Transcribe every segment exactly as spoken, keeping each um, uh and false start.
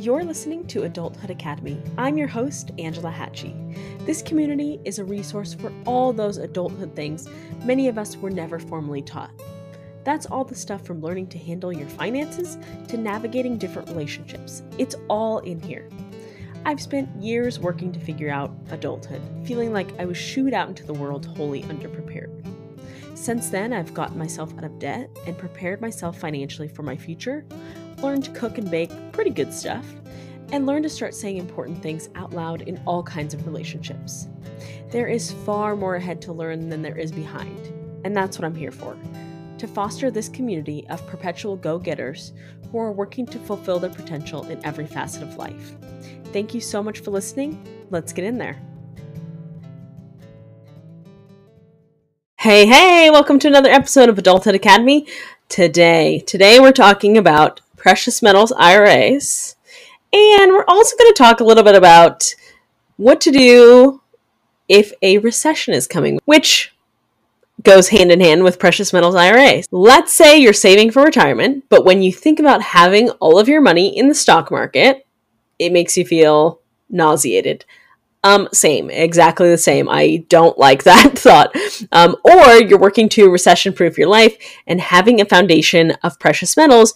You're listening to Adulthood Academy. I'm your host, Angela Hatchie. This community is a resource for all those adulthood things many of us were never formally taught. That's all the stuff from learning to handle your finances to navigating different relationships. It's all in here. I've spent years working to figure out adulthood, feeling like I was shooed out into the world wholly underprepared. Since then, I've gotten myself out of debt and prepared myself financially for my future, learned to cook and bake pretty good stuff, and learned to start saying important things out loud in all kinds of relationships. There is far more ahead to learn than there is behind, and that's what I'm here for. To foster this community of perpetual go-getters who are working to fulfill their potential in every facet of life. Thank you so much for listening. Let's get in there. Hey, hey, welcome to another episode of Adulthood Academy. Today, today we're talking about precious metals I R As, and we're also going to talk a little bit about what to do if a recession is coming, which goes hand in hand with precious metals I R As. Let's say you're saving for retirement, but when you think about having all of your money in the stock market, it makes you feel nauseated. Um, same, exactly the same. I don't like that thought. Um, or you're working to recession-proof your life, and having a foundation of precious metals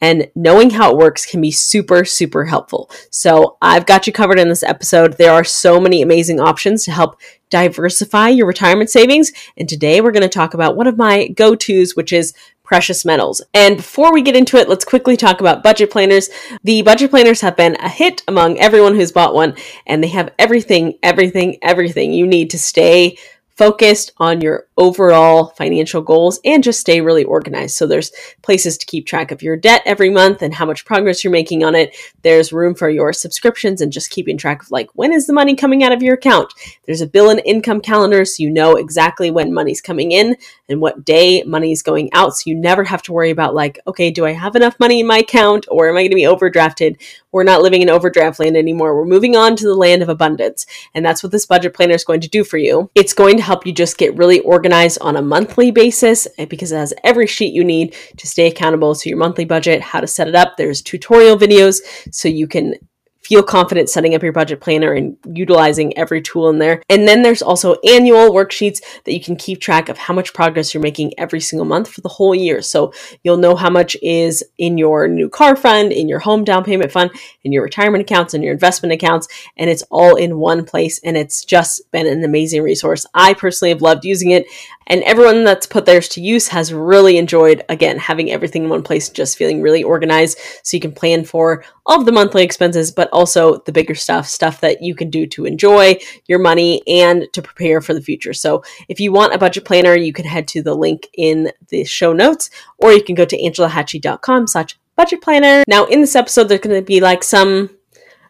and knowing how it works can be super, super helpful. So I've got you covered in this episode. There are so many amazing options to help diversify your retirement savings. And today we're going to talk about one of my go-tos, which is precious metals. And before we get into it, let's quickly talk about budget planners. The budget planners have been a hit among everyone who's bought one, and they have everything, everything, everything you need to stay focused on your overall financial goals and just stay really organized. So there's places to keep track of your debt every month and how much progress you're making on it. There's room for your subscriptions and just keeping track of like, when is the money coming out of your account? There's a bill and income calendar so you know exactly when money's coming in and what day money's going out. So you never have to worry about like, okay, do I have enough money in my account or am I going to be overdrafted? We're not living in overdraft land anymore. We're moving on to the land of abundance. And that's what this budget planner is going to do for you. It's going to help you just get really organized on a monthly basis because it has every sheet you need to stay accountable to your monthly budget, how to set it up. There's tutorial videos so you can feel confident setting up your budget planner and utilizing every tool in there. And then there's also annual worksheets that you can keep track of how much progress you're making every single month for the whole year. So you'll know how much is in your new car fund, in your home down payment fund, in your retirement accounts, in your investment accounts, and it's all in one place. And it's just been an amazing resource. I personally have loved using it, and everyone that's put theirs to use has really enjoyed, again, having everything in one place, just feeling really organized so you can plan for all of the monthly expenses, but also the bigger stuff, stuff that you can do to enjoy your money and to prepare for the future. So if you want a budget planner, you can head to the link in the show notes, or you can go to angelahatchie.com slash budget planner. Now in this episode, there's going to be like some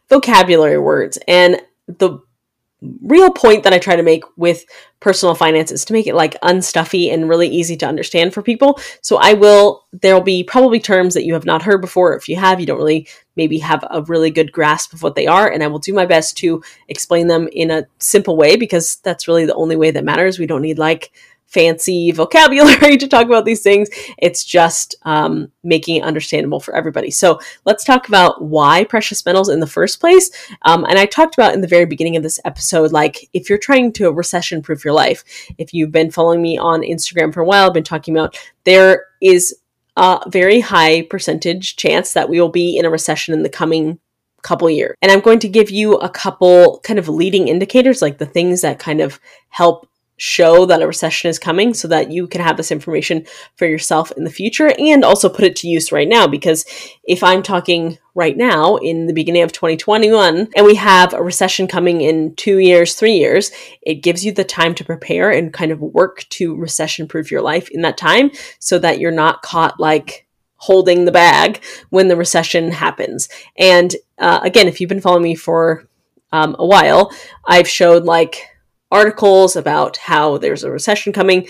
vocabulary words, and the real point that I try to make with personal finance is to make it like unstuffy and really easy to understand for people. So I will, there'll be probably terms that you have not heard before. If you have, you don't really maybe have a really good grasp of what they are. And I will do my best to explain them in a simple way because that's really the only way that matters. We don't need like fancy vocabulary to talk about these things. It's just um, making it understandable for everybody. So let's talk about why precious metals in the first place. Um, and I talked about in the very beginning of this episode, like if you're trying to recession-proof your life, if you've been following me on Instagram for a while, I've been talking about there is a very high percentage chance that we will be in a recession in the coming couple years. And I'm going to give you a couple kind of leading indicators, like the things that kind of help show that a recession is coming so that you can have this information for yourself in the future and also put it to use right now. Because if I'm talking right now in the beginning of twenty twenty-one and we have a recession coming in two years, three years, it gives you the time to prepare and kind of work to recession-proof your life in that time so that you're not caught like holding the bag when the recession happens. And uh, again, if you've been following me for um, a while, I've showed like articles about how there's a recession coming.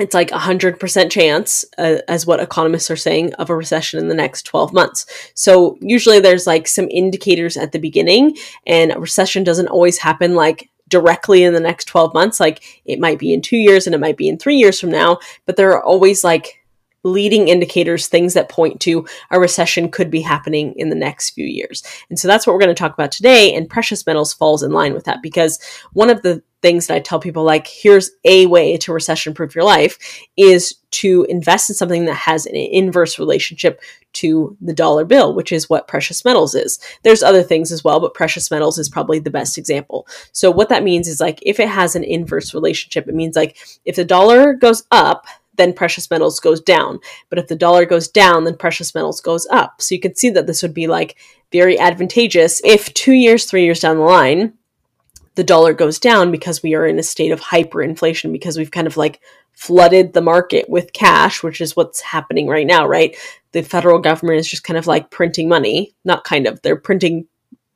It's like a hundred percent chance, uh, as what economists are saying, of a recession in the next twelve months. So usually there's like some indicators at the beginning, and a recession doesn't always happen like directly in the next twelve months. Like it might be in two years and it might be in three years from now, but there are always like leading indicators, things that point to a recession could be happening in the next few years. And so that's what we're going to talk about today. And precious metals falls in line with that, because one of the things that I tell people, like, here's a way to recession-proof your life, is to invest in something that has an inverse relationship to the dollar bill, which is what precious metals is. There's other things as well, but precious metals is probably the best example. So what that means is, like, if it has an inverse relationship, it means, like, if the dollar goes up, then precious metals goes down. But if the dollar goes down, then precious metals goes up. So you can see that this would be, like, very advantageous if two years, three years down the line, the dollar goes down because we are in a state of hyperinflation, because we've kind of, like, flooded the market with cash, which is what's happening right now, right? The federal government is just kind of, like, printing money, not kind of, they're printing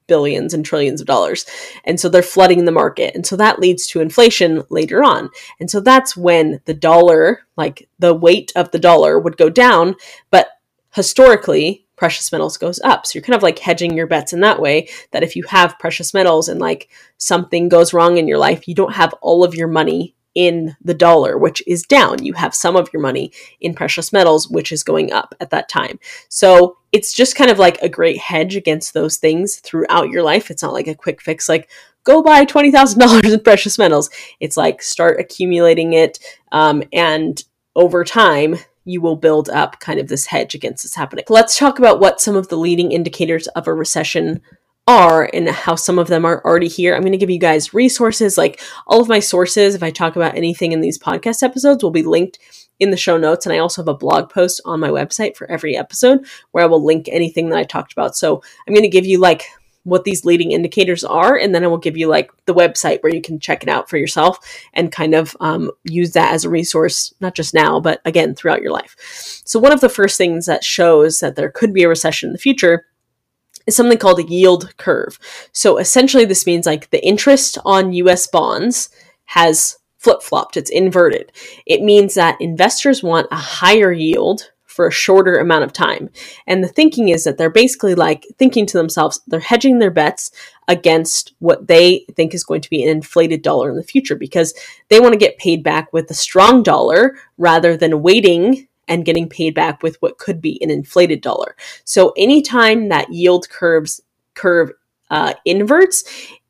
billions and trillions of dollars. And so they're flooding the market. And so that leads to inflation later on. And so that's when the dollar, like the weight of the dollar would go down, but historically precious metals goes up. So you're kind of, like, hedging your bets in that way, that if you have precious metals and, like, something goes wrong in your life, you don't have all of your money in the dollar, which is down. You have some of your money in precious metals, which is going up at that time. So it's just kind of, like, a great hedge against those things throughout your life. It's not like a quick fix, like, go buy twenty thousand dollars in precious metals. It's like, start accumulating it. Um, and over time, you will build up kind of this hedge against this happening. Let's talk about what some of the leading indicators of a recession are and how some of them are already here. I'm going to give you guys resources, like all of my sources. If I talk about anything in these podcast episodes, will be linked in the show notes. And I also have a blog post on my website for every episode where I will link anything that I talked about. So I'm going to give you, like, what these leading indicators are, and then I will give you, like, the website where you can check it out for yourself and kind of um, use that as a resource, not just now, but again, throughout your life. So one of the first things that shows that there could be a recession in the future is something called a yield curve. So essentially this means, like, the interest on U S bonds has flip-flopped, it's inverted. It means that investors want a higher yield for a shorter amount of time. And the thinking is that they're basically, like, thinking to themselves, they're hedging their bets against what they think is going to be an inflated dollar in the future, because they want to get paid back with a strong dollar rather than waiting and getting paid back with what could be an inflated dollar. So anytime that yield curves curve uh, inverts,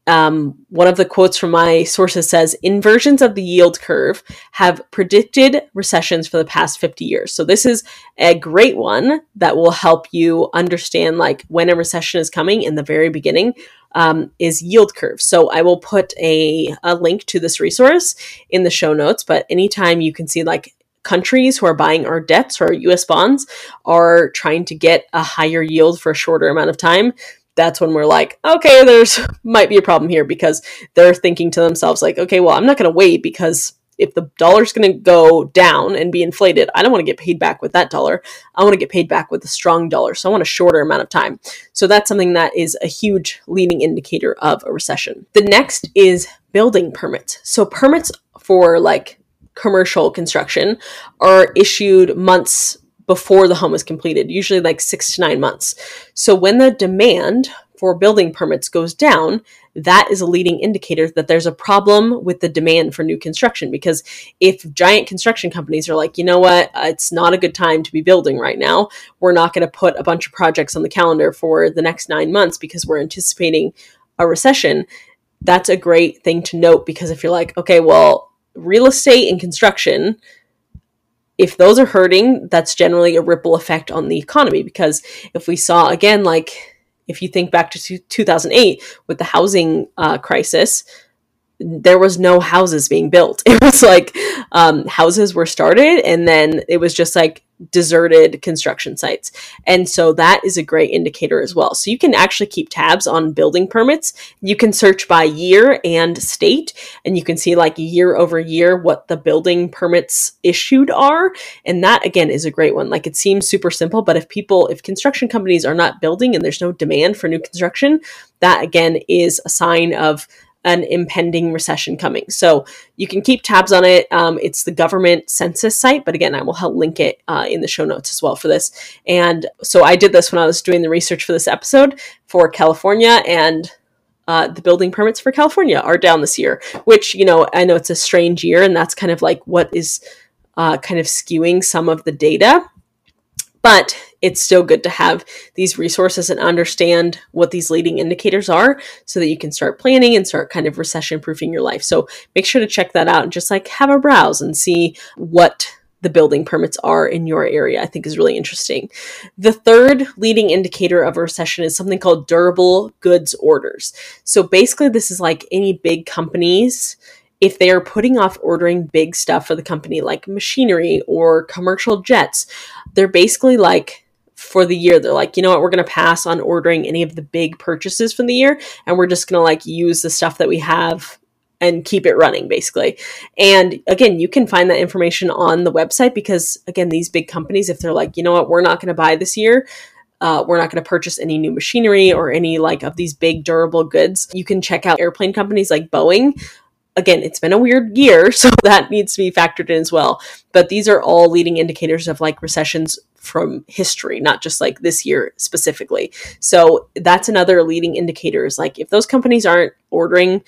Um, one of the quotes from my sources says, inversions of the yield curve have predicted recessions for the past fifty years. So this is a great one that will help you understand, like, when a recession is coming in the very beginning, um, is yield curve. So I will put a, a link to this resource in the show notes, but anytime you can see, like, countries who are buying our debts or our U S bonds are trying to get a higher yield for a shorter amount of time, that's when we're like, okay, there's might be a problem here, because they're thinking to themselves, like, okay, well, I'm not going to wait, because if the dollar's going to go down and be inflated, I don't want to get paid back with that dollar. I want to get paid back with a strong dollar. So I want a shorter amount of time. So that's something that is a huge leading indicator of a recession. The next is building permits. So permits for, like, commercial construction are issued months before the home is completed, usually like six to nine months. So when the demand for building permits goes down, that is a leading indicator that there's a problem with the demand for new construction, because if giant construction companies are like, you know what, it's not a good time to be building right now. We're not going to put a bunch of projects on the calendar for the next nine months because we're anticipating a recession. That's a great thing to note, because if you're like, okay, well, real estate and construction, if those are hurting, that's generally a ripple effect on the economy, because if we saw, again, like, if you think back to two thousand eight with the housing uh, crisis, there was no houses being built. It was like um, houses were started and then it was just like deserted construction sites. And so that is a great indicator as well. So you can actually keep tabs on building permits. You can search by year and state, and you can see, like, year over year what the building permits issued are. And that, again, is a great one. Like, it seems super simple, but if people, if construction companies are not building and there's no demand for new construction, that again is a sign of an impending recession coming. So you can keep tabs on it. Um, it's the government census site, but again, I will help link it uh, in the show notes as well for this. And so I did this when I was doing the research for this episode for California, and uh, the building permits for California are down this year, which, you know, I know it's a strange year, and that's kind of like what is uh, kind of skewing some of the data. But it's still good to have these resources and understand what these leading indicators are so that you can start planning and start kind of recession proofing your life. So make sure to check that out and just like have a browse and see what the building permits are in your area, I think is really interesting. The third leading indicator of a recession is something called durable goods orders. So basically this is like any big companies, if they are putting off ordering big stuff for the company, like machinery or commercial jets, they're basically like, for the year, they're like, you know what, we're going to pass on ordering any of the big purchases from the year, and we're just going to like use the stuff that we have and keep it running, basically. And again, you can find that information on the website because, again, these big companies, if they're like, you know what, we're not going to buy this year, Uh, we're not going to purchase any new machinery or any like of these big durable goods, you can check out airplane companies like Boeing. Again, it's been a weird year, so that needs to be factored in as well. But these are all leading indicators of like recessions from history, not just like this year specifically. So that's another leading indicator is like if those companies aren't ordering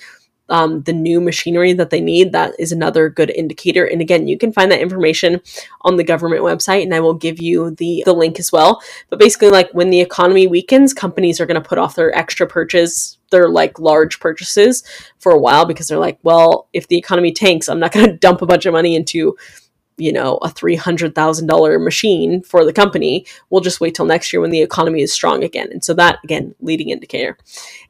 um, the new machinery that they need, that is another good indicator. And again, you can find that information on the government website, and I will give you the, the link as well. But basically, like when the economy weakens, companies are going to put off their extra purchase, their like large purchases for a while because they're like, well, if the economy tanks, I'm not going to dump a bunch of money into, you know, a three hundred thousand dollars machine for the company. We'll just wait till next year when the economy is strong again. And so that, again, leading indicator.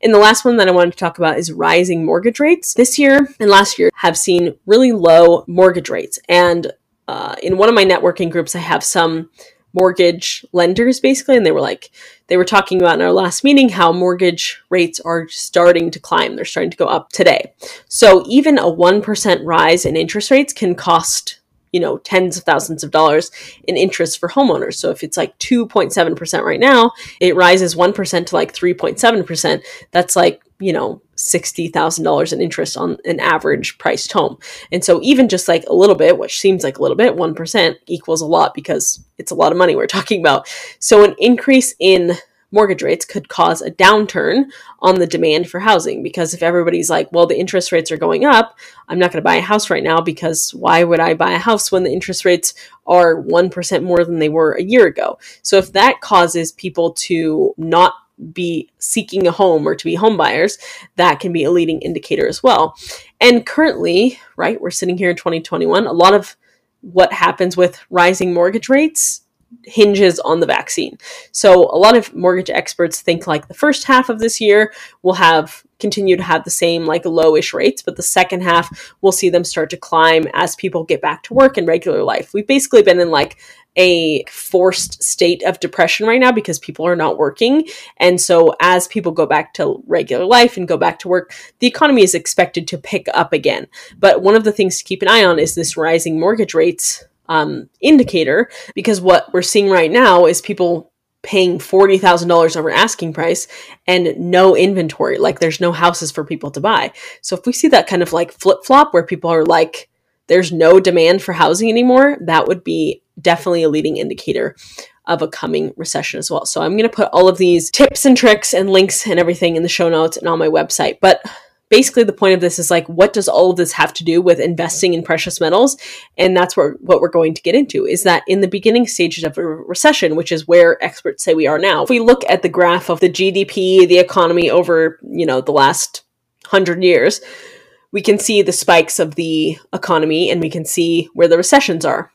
And the last one that I wanted to talk about is rising mortgage rates. This year and last year have seen really low mortgage rates. And uh, in one of my networking groups, I have some mortgage lenders basically, and they were like, they were talking about in our last meeting how mortgage rates are starting to climb. They're starting to go up today. So even a one percent rise in interest rates can cost, you know, tens of thousands of dollars in interest for homeowners. So if it's like two point seven percent right now, it rises one percent to like three point seven percent. That's like, you know, sixty thousand dollars in interest on an average priced home. And so even just like a little bit, which seems like a little bit, one percent equals a lot because it's a lot of money we're talking about. So an increase in mortgage rates could cause a downturn on the demand for housing, because if everybody's like, well, the interest rates are going up, I'm not going to buy a house right now because why would I buy a house when the interest rates are one percent more than they were a year ago? So if that causes people to not be seeking a home or to be home buyers, that can be a leading indicator as well. And currently, right, we're sitting here in twenty twenty-one, a lot of what happens with rising mortgage rates hinges on the vaccine. So a lot of mortgage experts think like the first half of this year will have continue to have the same like lowish rates, but the second half we'll see them start to climb as people get back to work and regular life. We've basically been in like a forced state of depression right now because people are not working. And so as people go back to regular life and go back to work, the economy is expected to pick up again. But one of the things to keep an eye on is this rising mortgage rates um, indicator, because what we're seeing right now is people paying forty thousand dollars over asking price and no inventory, like there's no houses for people to buy. So if we see that kind of like flip-flop where people are like, there's no demand for housing anymore, that would be definitely a leading indicator of a coming recession as well. So I'm going to put all of these tips and tricks and links and everything in the show notes and on my website. But basically the point of this is like, what does all of this have to do with investing in precious metals? And that's where, what we're going to get into is that in the beginning stages of a recession, which is where experts say we are now, if we look at the graph of the G D P, the economy over, you know, the last hundred years, we can see the spikes of the economy and we can see where the recessions are.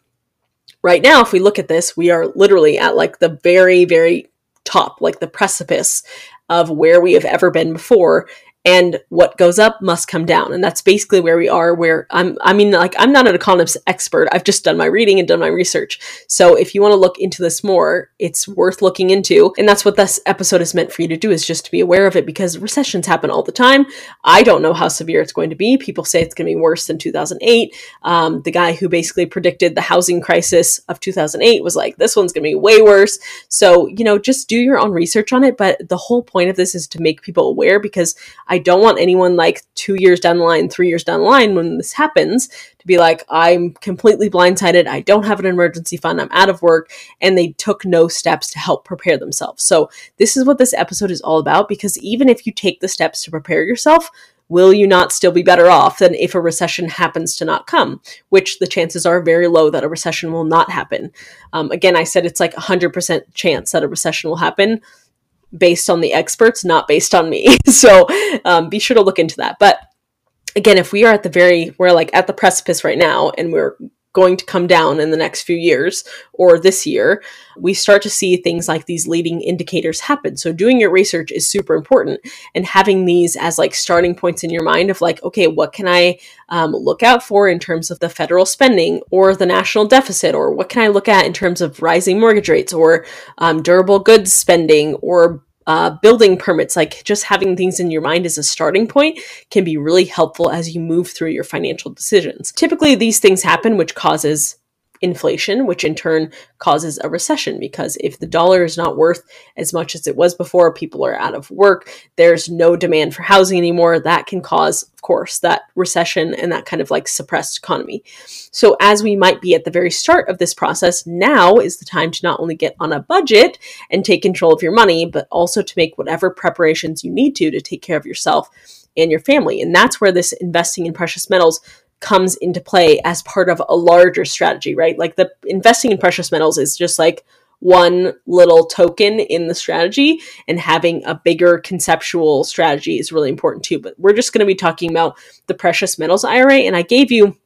Right now, if we look at this, we are literally at like the very, very top, like the precipice of where we have ever been before. And what goes up must come down. And that's basically where we are, where I'm, I mean, like I'm not an economist expert. I've just done my reading and done my research. So if you want to look into this more, it's worth looking into. And that's what this episode is meant for you to do, is just to be aware of it, because recessions happen all the time. I don't know how severe it's going to be. People say it's going to be worse than two thousand eight. Um, the guy who basically predicted the housing crisis of two thousand eight was like, this one's going to be way worse. So, you know, just do your own research on it. But the whole point of this is to make people aware, because I I don't want anyone like two years down the line, three years down the line when this happens to be like, I'm completely blindsided. I don't have an emergency fund. I'm out of work. And they took no steps to help prepare themselves. So this is what this episode is all about, because even if you take the steps to prepare yourself, will you not still be better off than if a recession happens to not come, which the chances are very low that a recession will not happen. Um, again, I said it's like one hundred percent chance that a recession will happen based on the experts, not based on me. So um, be sure to look into that. But again, if we are at the very, we're like at the precipice right now, and we're going to come down in the next few years or this year, we start to see things like these leading indicators happen. So doing your research is super important, and having these as like starting points in your mind of like, okay, what can I um, look out for in terms of the federal spending or the national deficit, or what can I look at in terms of rising mortgage rates or um, durable goods spending or Uh, building permits. Like just having things in your mind as a starting point can be really helpful as you move through your financial decisions. Typically, these things happen, which causes inflation, which in turn causes a recession, because if the dollar is not worth as much as it was before, people are out of work, there's no demand for housing anymore. That can cause, of course, that recession and that kind of like suppressed economy. So as we might be at the very start of this process, now is the time to not only get on a budget and take control of your money, but also to make whatever preparations you need to to take care of yourself and your family. And that's where this investing in precious metals comes into play as part of a larger strategy, right? Like the investing in precious metals is just like one little token in the strategy, and having a bigger conceptual strategy is really important too. But we're just going to be talking about the precious metals I R A. And I gave you,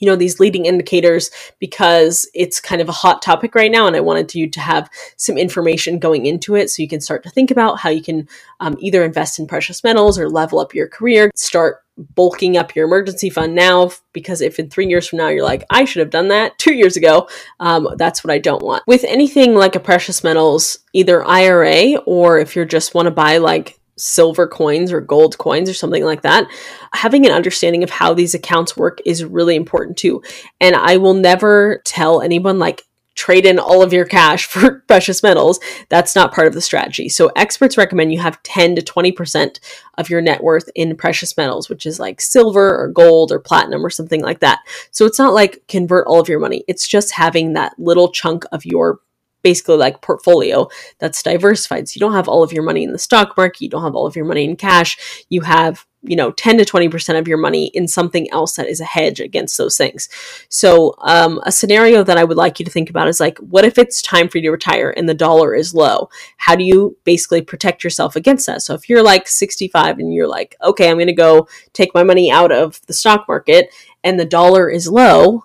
you know, these leading indicators because it's kind of a hot topic right now, and I wanted you to have some information going into it so you can start to think about how you can um, either invest in precious metals or level up your career, start bulking up your emergency fund now, because if in three years from now you're like, I should have done that two years ago, um, that's what I don't want. With anything like a precious metals, either I R A, or if you just want to buy like silver coins or gold coins or something like that, having an understanding of how these accounts work is really important too. And I will never tell anyone like, trade in all of your cash for precious metals. That's not part of the strategy. So experts recommend you have ten to twenty percent of your net worth in precious metals, which is like silver or gold or platinum or something like that. So it's not like convert all of your money. It's just having that little chunk of your basically like portfolio that's diversified. So you don't have all of your money in the stock market. You don't have all of your money in cash. You have, you know, ten to twenty percent of your money in something else that is a hedge against those things. So um, a scenario that I would like you to think about is like, what if it's time for you to retire and the dollar is low? How do you basically protect yourself against that? So if you're like sixty-five and you're like, okay, I'm going to go take my money out of the stock market and the dollar is low,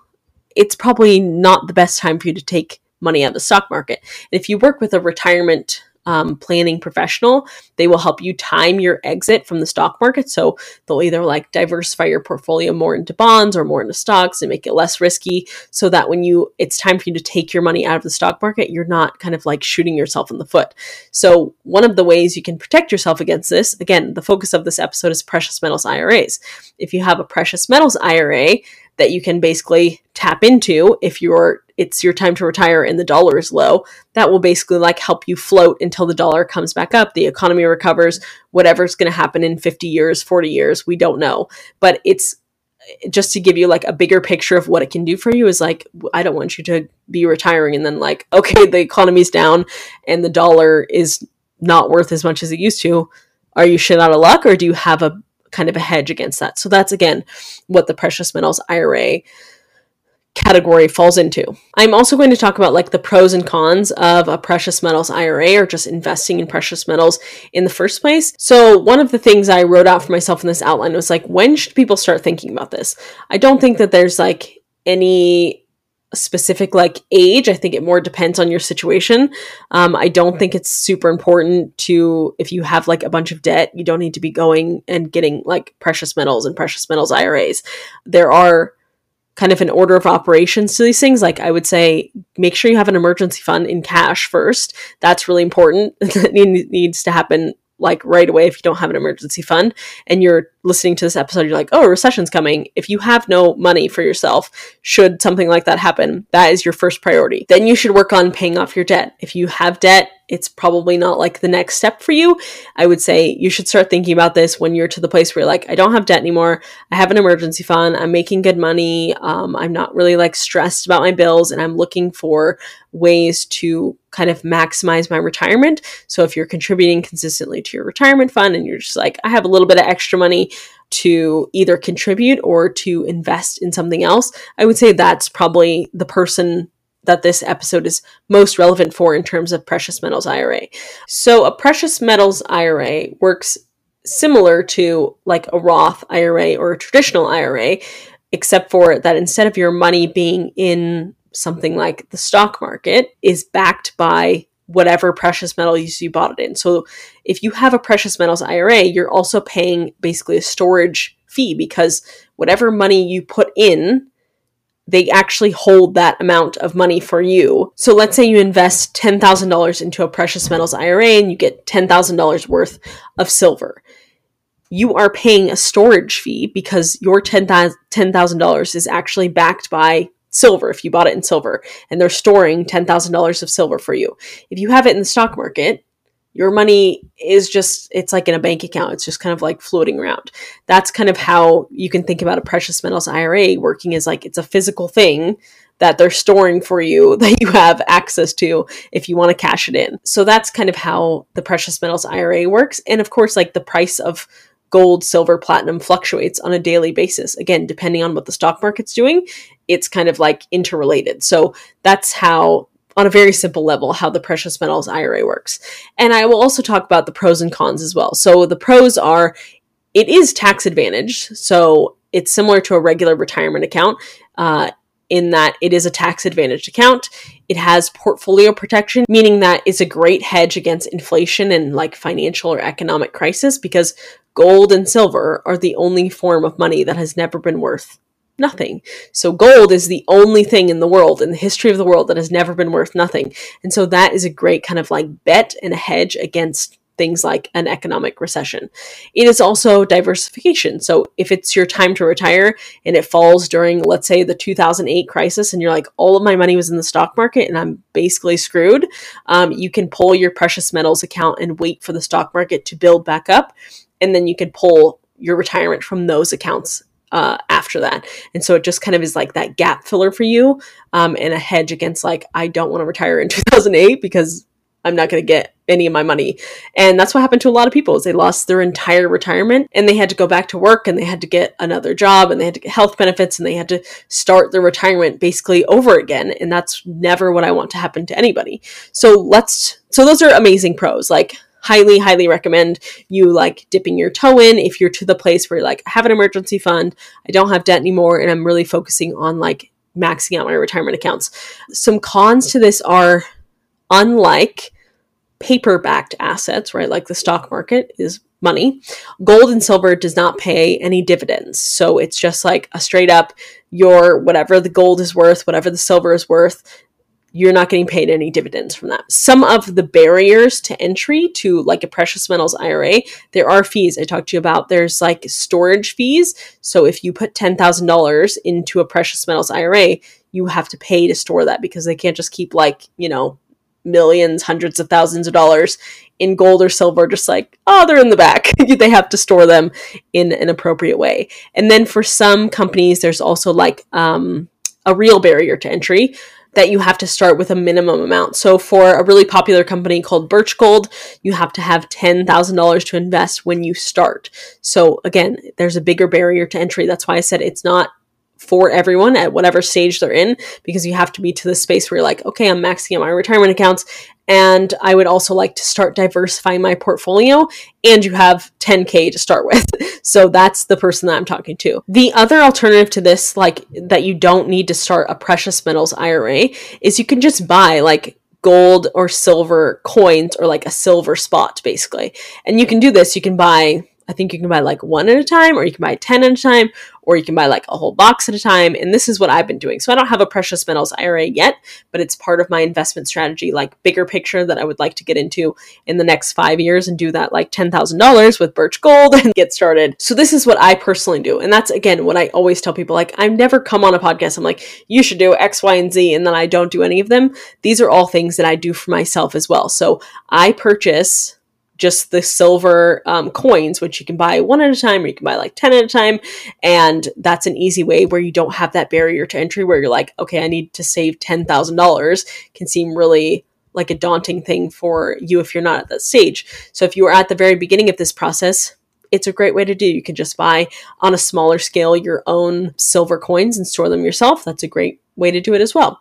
it's probably not the best time for you to take money out of the stock market. And if you work with a retirement Um, planning professional, they will help you time your exit from the stock market. So they'll either like diversify your portfolio more into bonds or more into stocks and make it less risky, so that when you it's time for you to take your money out of the stock market, you're not kind of like shooting yourself in the foot. So one of the ways you can protect yourself against this, again, the focus of this episode is precious metals I R As. If you have a precious metals I R A that you can basically tap into if you're it's your time to retire and the dollar is low, that will basically like help you float until the dollar comes back up, the economy recovers, whatever's going to happen in fifty years, forty years, we don't know. But it's just to give you like a bigger picture of what it can do for you is like, I don't want you to be retiring and then like, okay, the economy's down and the dollar is not worth as much as it used to. Are you shit out of luck, or do you have a kind of a hedge against that? So that's again what the precious metals I R A category falls into. I'm also going to talk about like the pros and cons of a precious metals I R A or just investing in precious metals in the first place. So one of the things I wrote out for myself in this outline was like, when should people start thinking about this? I don't think that there's like any specific like age. I think it more depends on your situation. Um, I don't think it's super important to, if you have like a bunch of debt, you don't need to be going and getting like precious metals and precious metals I R As. There are kind of an order of operations to these things. Like I would say, make sure you have an emergency fund in cash first. That's really important. It needs to happen like right away if you don't have an emergency fund and you're listening to this episode, you're like, oh, a recession's coming. If you have no money for yourself, should something like that happen, that is your first priority. Then you should work on paying off your debt. If you have debt, it's probably not like the next step for you. I would say you should start thinking about this when you're to the place where you're like, I don't have debt anymore. I have an emergency fund. I'm making good money. Um, I'm not really like stressed about my bills, and I'm looking for ways to kind of maximize my retirement. So if you're contributing consistently to your retirement fund and you're just like, I have a little bit of extra money to either contribute or to invest in something else, I would say that's probably the person that this episode is most relevant for in terms of precious metals I R A. So a precious metals I R A works similar to like a Roth I R A or a traditional I R A, except for that instead of your money being in something like the stock market, is backed by whatever precious metal you bought it in. So if you have a precious metals I R A, you're also paying basically a storage fee, because whatever money you put in, they actually hold that amount of money for you. So let's say you invest ten thousand dollars into a precious metals I R A and you get ten thousand dollars worth of silver. You are paying a storage fee because your ten thousand dollars is actually backed by silver if you bought it in silver, and they're storing ten thousand dollars of silver for you. If you have it in the stock market, your money is just, it's like in a bank account. It's just kind of like floating around. That's kind of how you can think about a precious metals I R A working, is like it's a physical thing that they're storing for you that you have access to if you want to cash it in. So that's kind of how the precious metals I R A works. And of course, like the price of gold, silver, platinum fluctuates on a daily basis. Again, depending on what the stock market's doing, it's kind of like interrelated. So that's how, on a very simple level, how the precious metals I R A works. And I will also talk about the pros and cons as well. So the pros are, it is tax advantaged. So it's similar to a regular retirement account uh, in that it is a tax advantaged account. It has portfolio protection, meaning that it's a great hedge against inflation and like financial or economic crisis, because gold and silver are the only form of money that has never been worth nothing. So gold is the only thing in the world, in the history of the world, that has never been worth nothing. And so that is a great kind of like bet and a hedge against things like an economic recession. It is also diversification. So if it's your time to retire and it falls during, let's say, the two thousand eight crisis, and you're like, all of my money was in the stock market and I'm basically screwed, um, you can pull your precious metals account and wait for the stock market to build back up. And then you can pull your retirement from those accounts uh, after that. And so it just kind of is like that gap filler for you um, and a hedge against like, I don't want to retire in two thousand eight because I'm not going to get any of my money. And that's what happened to a lot of people, is they lost their entire retirement and they had to go back to work and they had to get another job and they had to get health benefits and they had to start their retirement basically over again. And that's never what I want to happen to anybody. So let's, so those are amazing pros. Like, highly, highly recommend you like dipping your toe in if you're to the place where you're like, I have an emergency fund, I don't have debt anymore, and I'm really focusing on like maxing out my retirement accounts. Some cons to this are, unlike paper-backed assets, right? Like the stock market is money, gold and silver does not pay any dividends. So it's just like a straight up, your whatever the gold is worth, whatever the silver is worth, you're not getting paid any dividends from that. Some of the barriers to entry to like a precious metals I R A, there are fees. I talked to you about, there's like storage fees. So if you put ten thousand dollars into a precious metals I R A, you have to pay to store that, because they can't just keep like, you know, millions, hundreds of thousands of dollars in gold or silver, just like, oh, they're in the back. They have to store them in an appropriate way. And then for some companies, there's also like um, a real barrier to entry, that you have to start with a minimum amount. So for a really popular company called Birch Gold, you have to have ten thousand dollars to invest when you start. So again, there's a bigger barrier to entry. That's why I said it's not for everyone at whatever stage they're in, because you have to be to the space where you're like, okay, I'm maxing out my retirement accounts, and I would also like to start diversifying my portfolio, and you have ten K to start with. So that's the person that I'm talking to. The other alternative to this, like that you don't need to start a precious metals I R A, is you can just buy like gold or silver coins, or like a silver spot basically. And you can do this. You can buy I think you can buy like one at a time, or you can buy ten at a time, or you can buy like a whole box at a time. And this is what I've been doing. So I don't have a Precious Metals I R A yet, but it's part of my investment strategy, like bigger picture that I would like to get into in the next five years and do that like ten thousand dollars with Birch Gold and get started. So this is what I personally do. And that's, again, what I always tell people. Like, I've never come on a podcast, I'm like, you should do X, Y, and Z, and then I don't do any of them. These are all things that I do for myself as well. So I purchase just the silver um, coins, which you can buy one at a time, or you can buy like ten at a time. And that's an easy way where you don't have that barrier to entry where you're like, okay, I need to save ten thousand dollars. Can seem really like a daunting thing for you if you're not at that stage. So if you are at the very beginning of this process, it's a great way to do. You can just buy on a smaller scale your own silver coins and store them yourself. That's a great way to do it as well.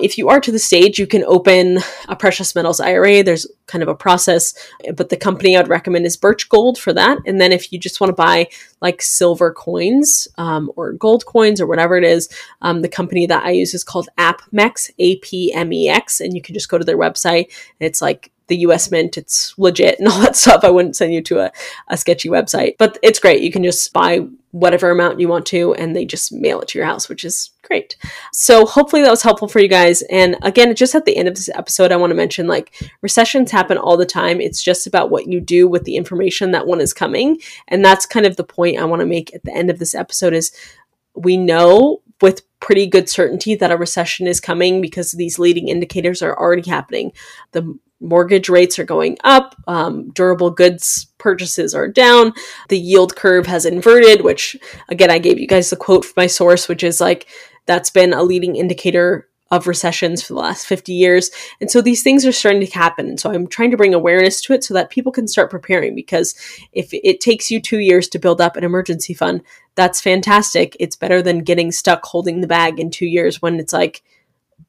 If you are to the stage, you can open a Precious Metals I R A. There's kind of a process, but the company I'd recommend is Birch Gold for that. And then if you just want to buy like silver coins um, or gold coins or whatever it is, um, the company that I use is called A P M E X, A P M E X, and you can just go to their website. And it's like the U S Mint, it's legit and all that stuff. I wouldn't send you to a, a sketchy website, but it's great. You can just buy whatever amount you want to, and they just mail it to your house, which is great. So hopefully that was helpful for you guys. And again, just at the end of this episode, I want to mention, like, recessions happen all the time. It's just about what you do with the information that one is coming. And that's kind of the point I want to make at the end of this episode is we know with pretty good certainty that a recession is coming because these leading indicators are already happening. The mortgage rates are going up, um, durable goods purchases are down, the yield curve has inverted, which again, I gave you guys the quote from my source, which is like, that's been a leading indicator of recessions for the last fifty years. And so these things are starting to happen. And so I'm trying to bring awareness to it so that people can start preparing, because if it takes you two years to build up an emergency fund, that's fantastic. It's better than getting stuck holding the bag in two years when it's like,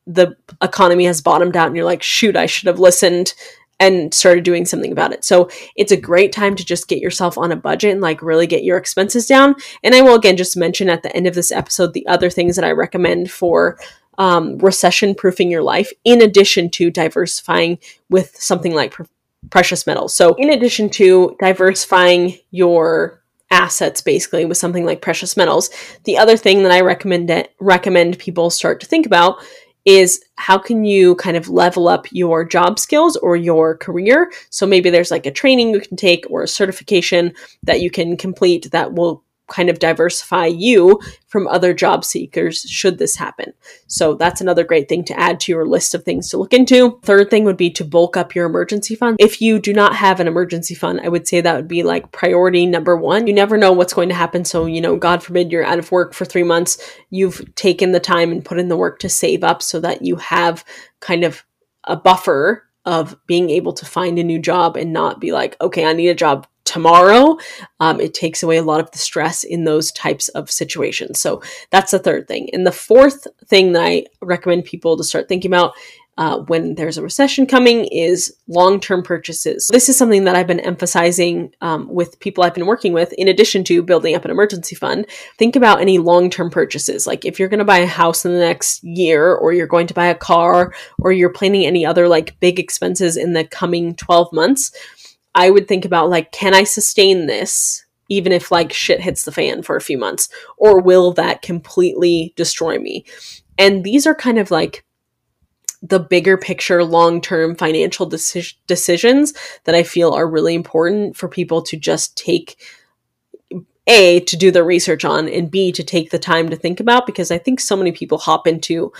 the economy has bottomed out and you're like, shoot, I should have listened and started doing something about it. So it's a great time to just get yourself on a budget and like really get your expenses down. And I will again just mention at the end of this episode, the other things that I recommend for um, recession proofing your life, in addition to diversifying with something like pre- precious metals. So in addition to diversifying your assets basically with something like precious metals, the other thing that I recommend it, recommend people start to think about is how can you kind of level up your job skills or your career? So maybe there's like a training you can take or a certification that you can complete that will kind of diversify you from other job seekers should this happen. So that's another great thing to add to your list of things to look into. Third thing would be to bulk up your emergency fund. If you do not have an emergency fund, I would say that would be like priority number one. You never know what's going to happen. So, you know, God forbid you're out of work for three months, you've taken the time and put in the work to save up so that you have kind of a buffer of being able to find a new job and not be like, okay, I need a job tomorrow. Um, it takes away a lot of the stress in those types of situations. So that's the third thing. And the fourth thing that I recommend people to start thinking about uh, when there's a recession coming is long-term purchases. This is something that I've been emphasizing um, with people I've been working with, in addition to building up an emergency fund. Think about any long-term purchases. Like if you're going to buy a house in the next year, or you're going to buy a car, or you're planning any other like big expenses in the coming twelve months, I would think about like, can I sustain this even if like shit hits the fan for a few months, or will that completely destroy me? And these are kind of like the bigger picture, long-term financial deci- decisions that I feel are really important for people to just take, A, to do their research on, and B, to take the time to think about, because I think so many people hop into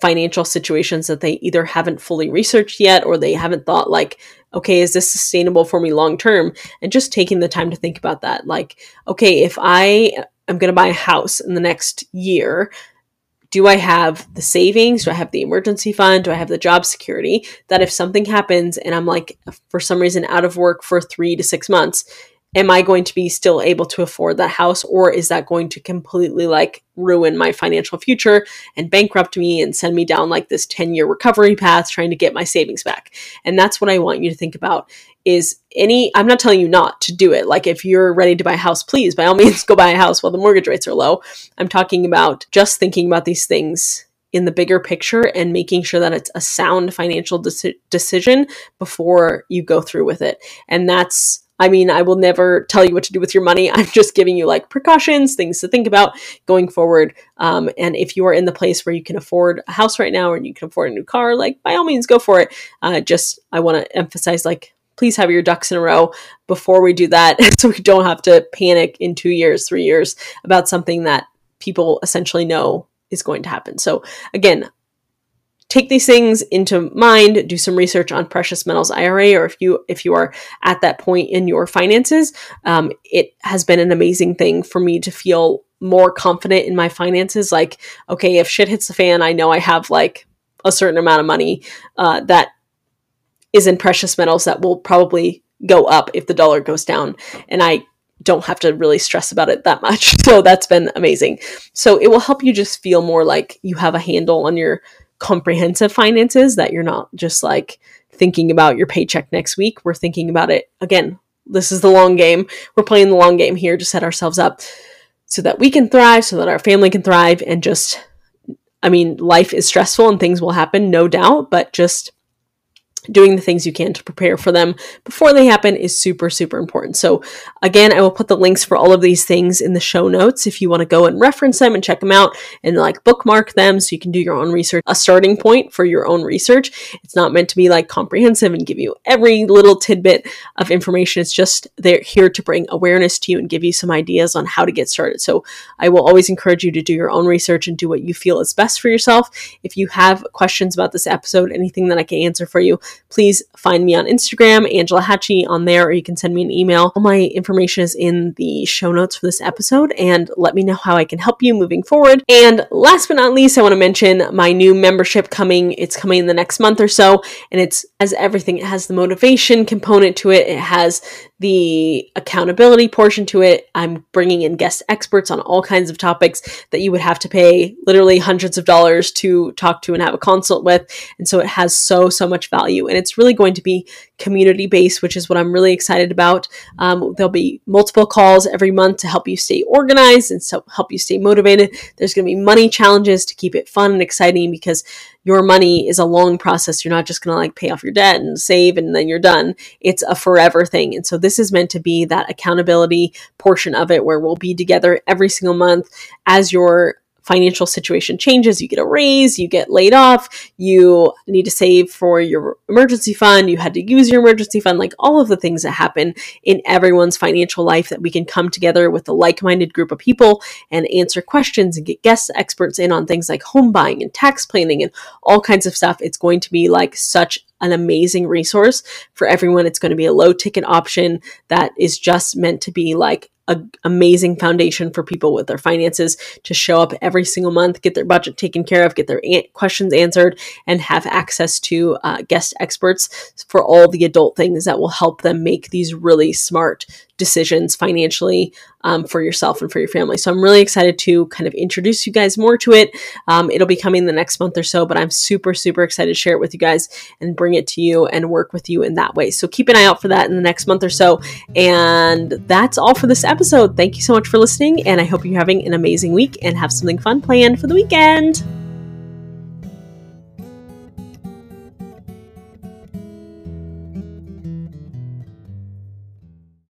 financial situations that they either haven't fully researched yet, or they haven't thought like, okay, is this sustainable for me long term? And just taking the time to think about that. Like, okay, if I am going to buy a house in the next year, do I have the savings? Do I have the emergency fund? Do I have the job security that if something happens and I'm like, for some reason, out of work for three to six months, am I going to be still able to afford that house, or is that going to completely like ruin my financial future and bankrupt me and send me down like this ten year recovery path trying to get my savings back? And that's what I want you to think about is any, I'm not telling you not to do it. Like if you're ready to buy a house, please by all means go buy a house while the mortgage rates are low. I'm talking about just thinking about these things in the bigger picture and making sure that it's a sound financial deci- decision before you go through with it. And that's I mean, I will never tell you what to do with your money. I'm just giving you like precautions, things to think about going forward. Um, and if you are in the place where you can afford a house right now and you can afford a new car, like by all means, go for it. Uh, just, I want to emphasize, like, please have your ducks in a row before we do that, so we don't have to panic in two years, three years about something that people essentially know is going to happen. So again, take these things into mind, do some research on Precious Metals I R A, or if you if you are at that point in your finances. Um, it has been an amazing thing for me to feel more confident in my finances. Like, okay, if shit hits the fan, I know I have like a certain amount of money uh, that is in precious metals that will probably go up if the dollar goes down, and I don't have to really stress about it that much. So that's been amazing. So it will help you just feel more like you have a handle on your comprehensive finances, that you're not just like thinking about your paycheck next week. We're thinking about it. Again, this is the long game. We're playing the long game here to set ourselves up so that we can thrive, so that our family can thrive. And just, I mean, life is stressful and things will happen, no doubt, but just doing the things you can to prepare for them before they happen is super, super important. So again, I will put the links for all of these things in the show notes if you want to go and reference them and check them out and like bookmark them so you can do your own research, a starting point for your own research. It's not meant to be like comprehensive and give you every little tidbit of information. It's just they're here to bring awareness to you and give you some ideas on how to get started. So I will always encourage you to do your own research and do what you feel is best for yourself. If you have questions about this episode, anything that I can answer for you, please find me on Instagram, Angela Hatchie, on there, or you can send me an email. All my information is in the show notes for this episode, and let me know how I can help you moving forward. And last but not least, I want to mention my new membership coming. It's coming in the next month or so, and it's as everything. It has the motivation component to it. It has the accountability portion to it. I'm bringing in guest experts on all kinds of topics that you would have to pay literally hundreds of dollars to talk to and have a consult with. And so it has so, so much value. And it's really going to be community-based, which is what I'm really excited about. Um, there'll be multiple calls every month to help you stay organized and so help you stay motivated. There's going to be money challenges to keep it fun and exciting, because your money is a long process. You're not just going to like pay off your debt and save and then you're done. It's a forever thing. And so this is meant to be that accountability portion of it, where we'll be together every single month. As your financial situation changes, you get a raise, you get laid off, you need to save for your emergency fund, you had to use your emergency fund, like all of the things that happen in everyone's financial life, that we can come together with a like-minded group of people and answer questions and get guest experts in on things like home buying and tax planning and all kinds of stuff. It's going to be like such an amazing resource for everyone. It's going to be a low ticket option that is just meant to be like an amazing foundation for people with their finances to show up every single month, get their budget taken care of, get their an- questions answered, and have access to uh, guest experts for all the adult things that will help them make these really smart decisions financially um, for yourself and for your family. So I'm really excited to kind of introduce you guys more to it. Um, it'll be coming the next month or so, but I'm super, super excited to share it with you guys and bring it to you and work with you in that way. So keep an eye out for that in the next month or so. And that's all for this episode. Thank you so much for listening, and I hope you're having an amazing week and have something fun planned for the weekend.